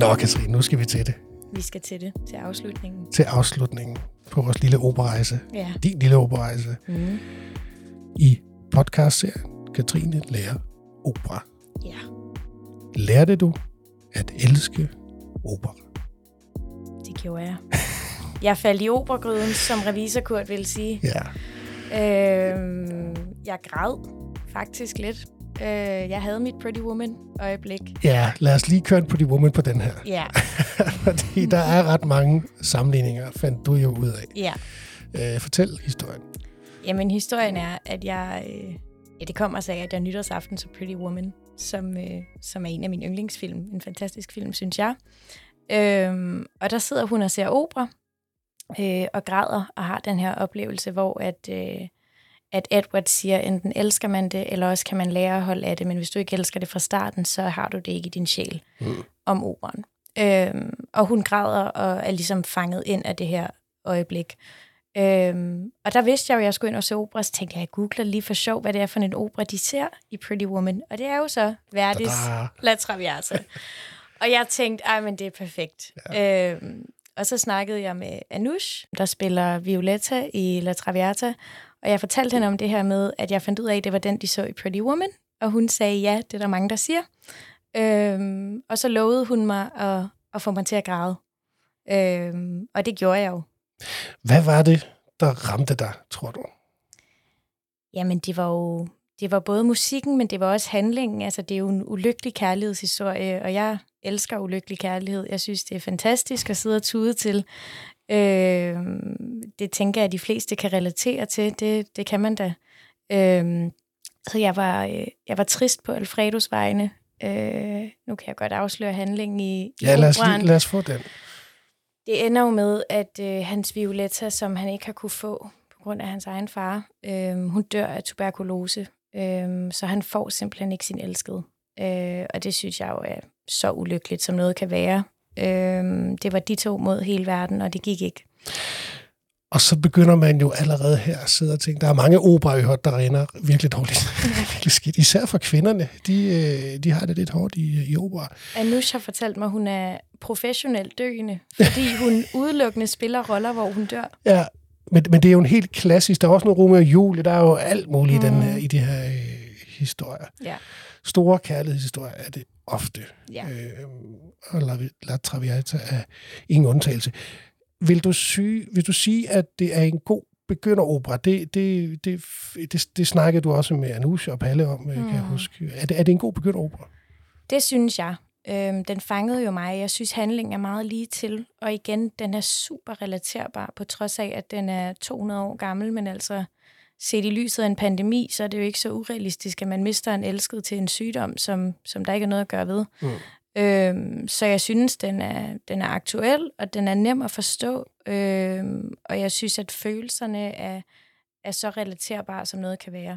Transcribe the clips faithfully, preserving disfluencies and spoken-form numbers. Nå, Katrine, nu skal vi til det. Vi skal til det, til afslutningen. Til afslutningen på vores lille operarejse. Ja. Din lille operarejse. Mm. I podcastserien Katrine lærer opera. Ja. Lærte du at elske opera? Det gjorde jeg. Jeg faldt i operagryden, som revisor Kurt ville sige. Ja. Øhm, jeg græd faktisk lidt. Øh, jeg havde mit Pretty Woman-øjeblik. Ja, lad os lige køre en Pretty Woman på den her. Ja. Fordi der er ret mange sammenligninger, fandt du jo ud af. Ja. Øh, fortæl historien. Jamen, historien er, at jeg... Øh, ja, det kommer sig af, at jeg nytårsaften så Pretty Woman, som, øh, som er en af mine yndlingsfilm. En fantastisk film, synes jeg. Øh, og der sidder hun og ser opera. Øh, og græder og har den her oplevelse, hvor at, øh, at Edward siger, enten elsker man det, eller også kan man lære at holde af det, men hvis du ikke elsker det fra starten, så har du det ikke i din sjæl mm. om operen. Øh, og hun græder og er ligesom fanget ind af det her øjeblik. Øh, og der vidste jeg jo, at jeg skulle ind og se opera, så tænkte jeg, jeg googler lige for sjov, hvad det er for en opera, de ser i Pretty Woman. Og det er jo så Verdi's La Traviata. Og jeg tænkte, ej, men det er perfekt. Ja. Øh, Og så snakkede jeg med Anoush, der spiller Violetta i La Traviata, og jeg fortalte hende om det her med, at jeg fandt ud af, at det var den, de så i Pretty Woman, og hun sagde, ja, det er der mange, der siger. Øhm, og så lovede hun mig at, at få mig til at græde, øhm, og det gjorde jeg jo. Hvad var det, der ramte dig, tror du? Jamen, det var jo det var både musikken, men det var også handlingen. Altså, det er jo en ulykkelig kærlighedshistorie, og jeg... elsker ulykkelig kærlighed. Jeg synes, det er fantastisk at sidde og tude til. Øh, det tænker jeg, at de fleste kan relatere til. Det, det kan man da. Øh, så jeg var, jeg var trist på Alfredos vegne. Øh, nu kan jeg godt afsløre handlingen i, i ja, lad os, lad os få den. Det ender jo med, at øh, hans Violetta, som han ikke har kunne få på grund af hans egen far, øh, hun dør af tuberkulose. Øh, så han får simpelthen ikke sin elskede. Øh, og det synes jeg jo er så ulykkeligt, som noget kan være. Øh, det var de to mod hele verden, og det gik ikke. Og så begynder man jo allerede her at sidde og tænke, der er mange operaer, der regner virkelig dårligt. Virkelig skidt. Især for kvinderne. De, de har det lidt hårdt i, i opera. Anoush har fortalt mig, at hun er professionelt døende, fordi hun udelukkende spiller roller, hvor hun dør. Ja, men, men det er jo en helt klassisk. Der er også noget Romeo og Julie. Der er jo alt muligt mm. den, i de her øh, historier. Ja. Store kærlighedshistorier er det ofte. Ja. Øh, og La, La Traviata er ingen undtagelse. Vil du, syge, vil du sige, at det er en god begynderopera? Det, det, det, det, det snakkede du også med Anoush og Pelle om, mm. kan jeg huske. Er det, er det en god begynderopera? Det synes jeg. Øhm, den fangede jo mig. Jeg synes, handlingen er meget lige til. Og igen, den er super relaterbar, på trods af, at den er to hundrede år gammel, men altså... set i lyset af en pandemi, så er det jo ikke så urealistisk, at man mister en elsket til en sygdom, som, som der ikke er noget at gøre ved. Mm. Øhm, så jeg synes, den er, den er aktuel, og den er nem at forstå. Øhm, og jeg synes, at følelserne er, er så relaterbare, som noget kan være.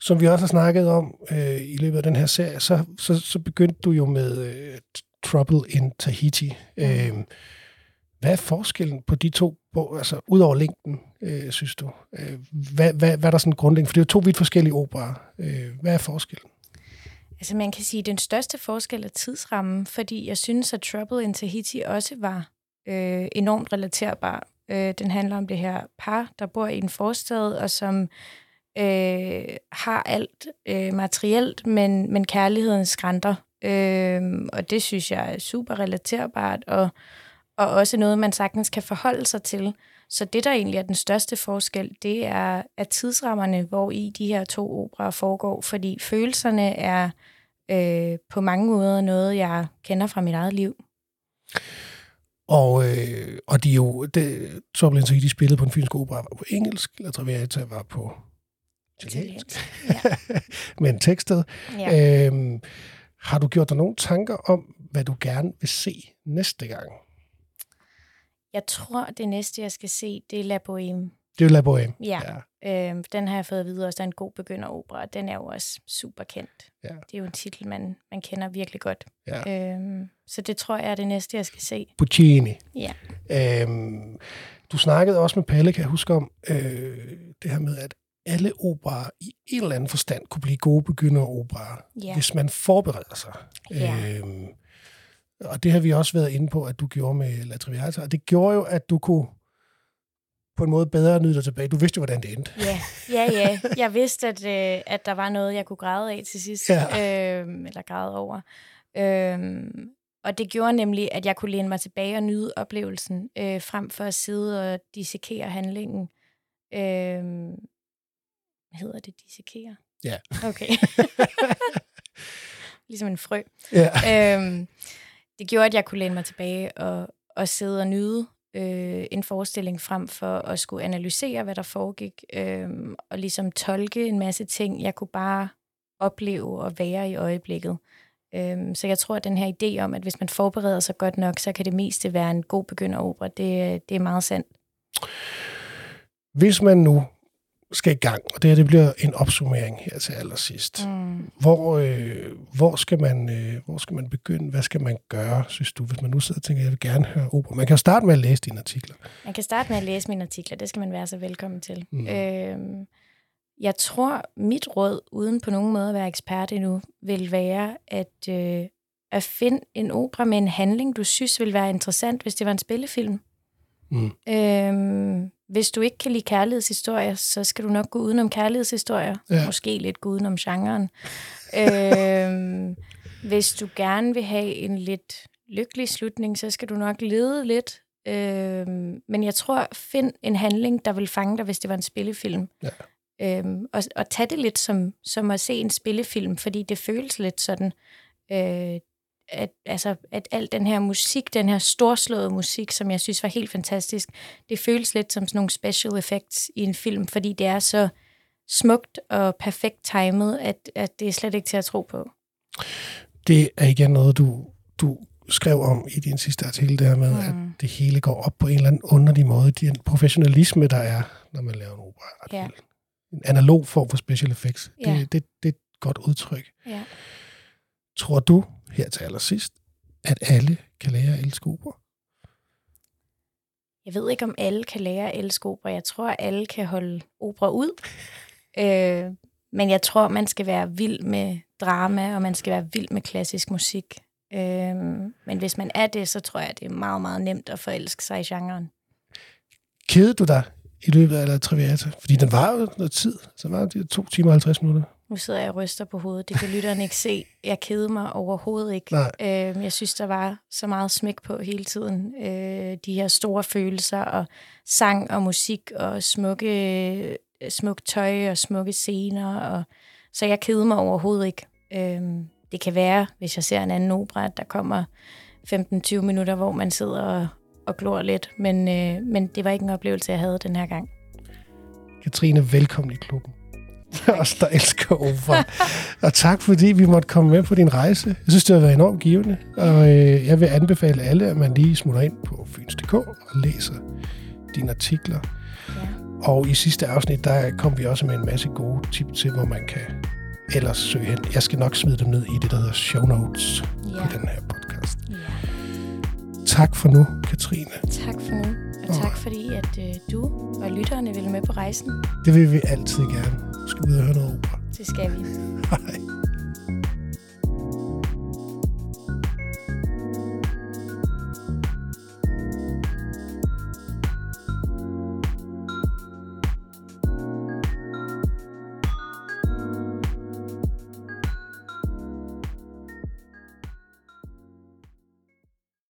Som vi også har snakket om øh, i løbet af den her serie, så, så, så begyndte du jo med øh, Trouble in Tahiti. Mm. Øhm, Hvad er forskellen på de to, altså ud over længden, øh, synes du? Øh, hvad, hvad, hvad er der sådan en grundlæggende? For det er jo to vidt forskellige operaer. Øh, hvad er forskellen? Altså man kan sige, at den største forskel er tidsrammen, fordi jeg synes, at Trouble in Tahiti også var øh, enormt relaterbar. Øh, den handler om det her par, der bor i en forstad, og som øh, har alt øh, materielt, men, men kærligheden skranter. Øh, og det synes jeg er super relaterbart, og og også noget, man sagtens kan forholde sig til. Så det, der egentlig er den største forskel, det er at tidsrammerne, hvor i de her to operer foregår, fordi følelserne er øh, på mange måder noget, jeg kender fra mit eget liv. Og, øh, og de jo, det, Trouble in Tahiti spillede på en fynsk opera, var på engelsk, La Traviata var på italiensk, ja. Men tekstet. Ja. Øhm, har du gjort dig nogle tanker om, hvad du gerne vil se næste gang? Jeg tror, det næste, jeg skal se, det er La Bohème. Det er La Bohème. Ja. ja. Øhm, den har jeg fået at vide også, der er en god begynderopera, og den er jo også super kendt. Ja. Det er jo en titel, man, man kender virkelig godt. Ja. Øhm, så det tror jeg er det næste, jeg skal se. Puccini. Ja. Øhm, du snakkede også med Pelle, kan jeg huske om, øh, det her med, at alle operaer i en eller anden forstand kunne blive gode begynderoperaer, ja. Hvis man forbereder sig. Ja. Øhm, Og det har vi også været inde på, at du gjorde med La Traviata. Og det gjorde jo, at du kunne på en måde bedre nyde dig tilbage. Du vidste jo, hvordan det endte. Ja, ja, ja. Jeg vidste, at, øh, at der var noget, jeg kunne græde af til sidst. Ja. Øh, eller græde over. Øh, og det gjorde nemlig, at jeg kunne læne mig tilbage og nyde oplevelsen, øh, frem for at sidde og dissekere handlingen. Øh, hvad hedder det? Dissekere? Ja. Okay. Ligesom en frø. Ja. Øh, det gjorde, at jeg kunne læne mig tilbage og, og sidde og nyde øh, en forestilling, frem for at skulle analysere, hvad der foregik, øh, og ligesom tolke en masse ting. Jeg kunne bare opleve og være i øjeblikket. Øh, så jeg tror, at den her idé om, at hvis man forbereder sig godt nok, så kan det meste være en god begynderopera, det, det er meget sandt. Hvis man nu skal i gang, og det her det bliver en opsummering her til allersidst. Mm. Hvor, øh, hvor, skal man, øh, hvor skal man begynde? Hvad skal man gøre, synes du, hvis man nu sidder og tænker, jeg vil gerne høre opera? Man kan jo starte med at læse dine artikler. Man kan starte med at læse mine artikler, det skal man være så velkommen til. Mm. Øh, jeg tror, mit råd, uden på nogen måde at være ekspert endnu, vil være at, øh, at finde en opera med en handling, du synes vil være interessant, hvis det var en spillefilm. Mm. Øh, Hvis du ikke kan lide kærlighedshistorier, så skal du nok gå udenom kærlighedshistorier. Ja. Måske lidt gå udenom genren. øhm, hvis du gerne vil have en lidt lykkelig slutning, så skal du nok lede lidt. Øhm, men jeg tror, find en handling, der vil fange dig, hvis det var en spillefilm. Ja. Øhm, og, og tag det lidt som, som at se en spillefilm, fordi det føles lidt sådan... Øh, At, altså, at al den her musik, den her storslåede musik, som jeg synes var helt fantastisk, det føles lidt som sådan nogle special effects i en film, fordi det er så smukt og perfekt timet, at, at det er slet ikke til at tro på. Det er igen noget, du, du skrev om i din sidste artikel, det her med, mm. at det hele går op på en eller anden underlig måde. Den professionalisme, der er, når man laver en opera. Ja. En analog form for special effects. Ja. Det, det, det er et godt udtryk. Ja. Tror du, her til allersidst, at alle kan lære at elske opera? Jeg ved ikke, om alle kan lære at elske opera. Jeg tror, at alle kan holde opera ud. Øh, men jeg tror, man skal være vild med drama, og man skal være vild med klassisk musik. Øh, men hvis man er det, så tror jeg, det er meget, meget nemt at forelske sig i genren. Kedede du dig i løbet af La Traviata? Fordi den var jo noget tid. Så var det de to timer og halvtreds minutter. Nu sidder jeg og ryster på hovedet. Det kan lytterne ikke se. Jeg keder mig overhovedet ikke. Øhm, jeg synes, der var så meget smæk på hele tiden. Øh, de her store følelser og sang og musik og smukke, smukke tøj og smukke scener. Og... Så jeg keder mig overhovedet ikke. Øhm, det kan være, hvis jeg ser en anden opera, at der kommer femten tyve minutter, hvor man sidder og, og glor lidt. Men, øh, men det var ikke en oplevelse, jeg havde den her gang. Katrine, velkommen i klubben. Os, der elsker opera. Og tak, fordi vi måtte komme med på din rejse. Jeg synes, det har været enormt givende. Og øh, jeg vil anbefale alle, at man lige smutter ind på fyns punktum d k og læser dine artikler. Ja. Og i sidste afsnit, der kom vi også med en masse gode tip til, hvor man kan ellers søge hen. Jeg skal nok smide dem ned i det, der hedder show notes ja. På den her podcast. Ja. Tak for nu, Katrine. Tak for nu. Og tak fordi, at øh, du og lytterne ville med på rejsen. Det vil vi altid gerne. Skal vi ud og høre noget opera? Det skal vi. Hej.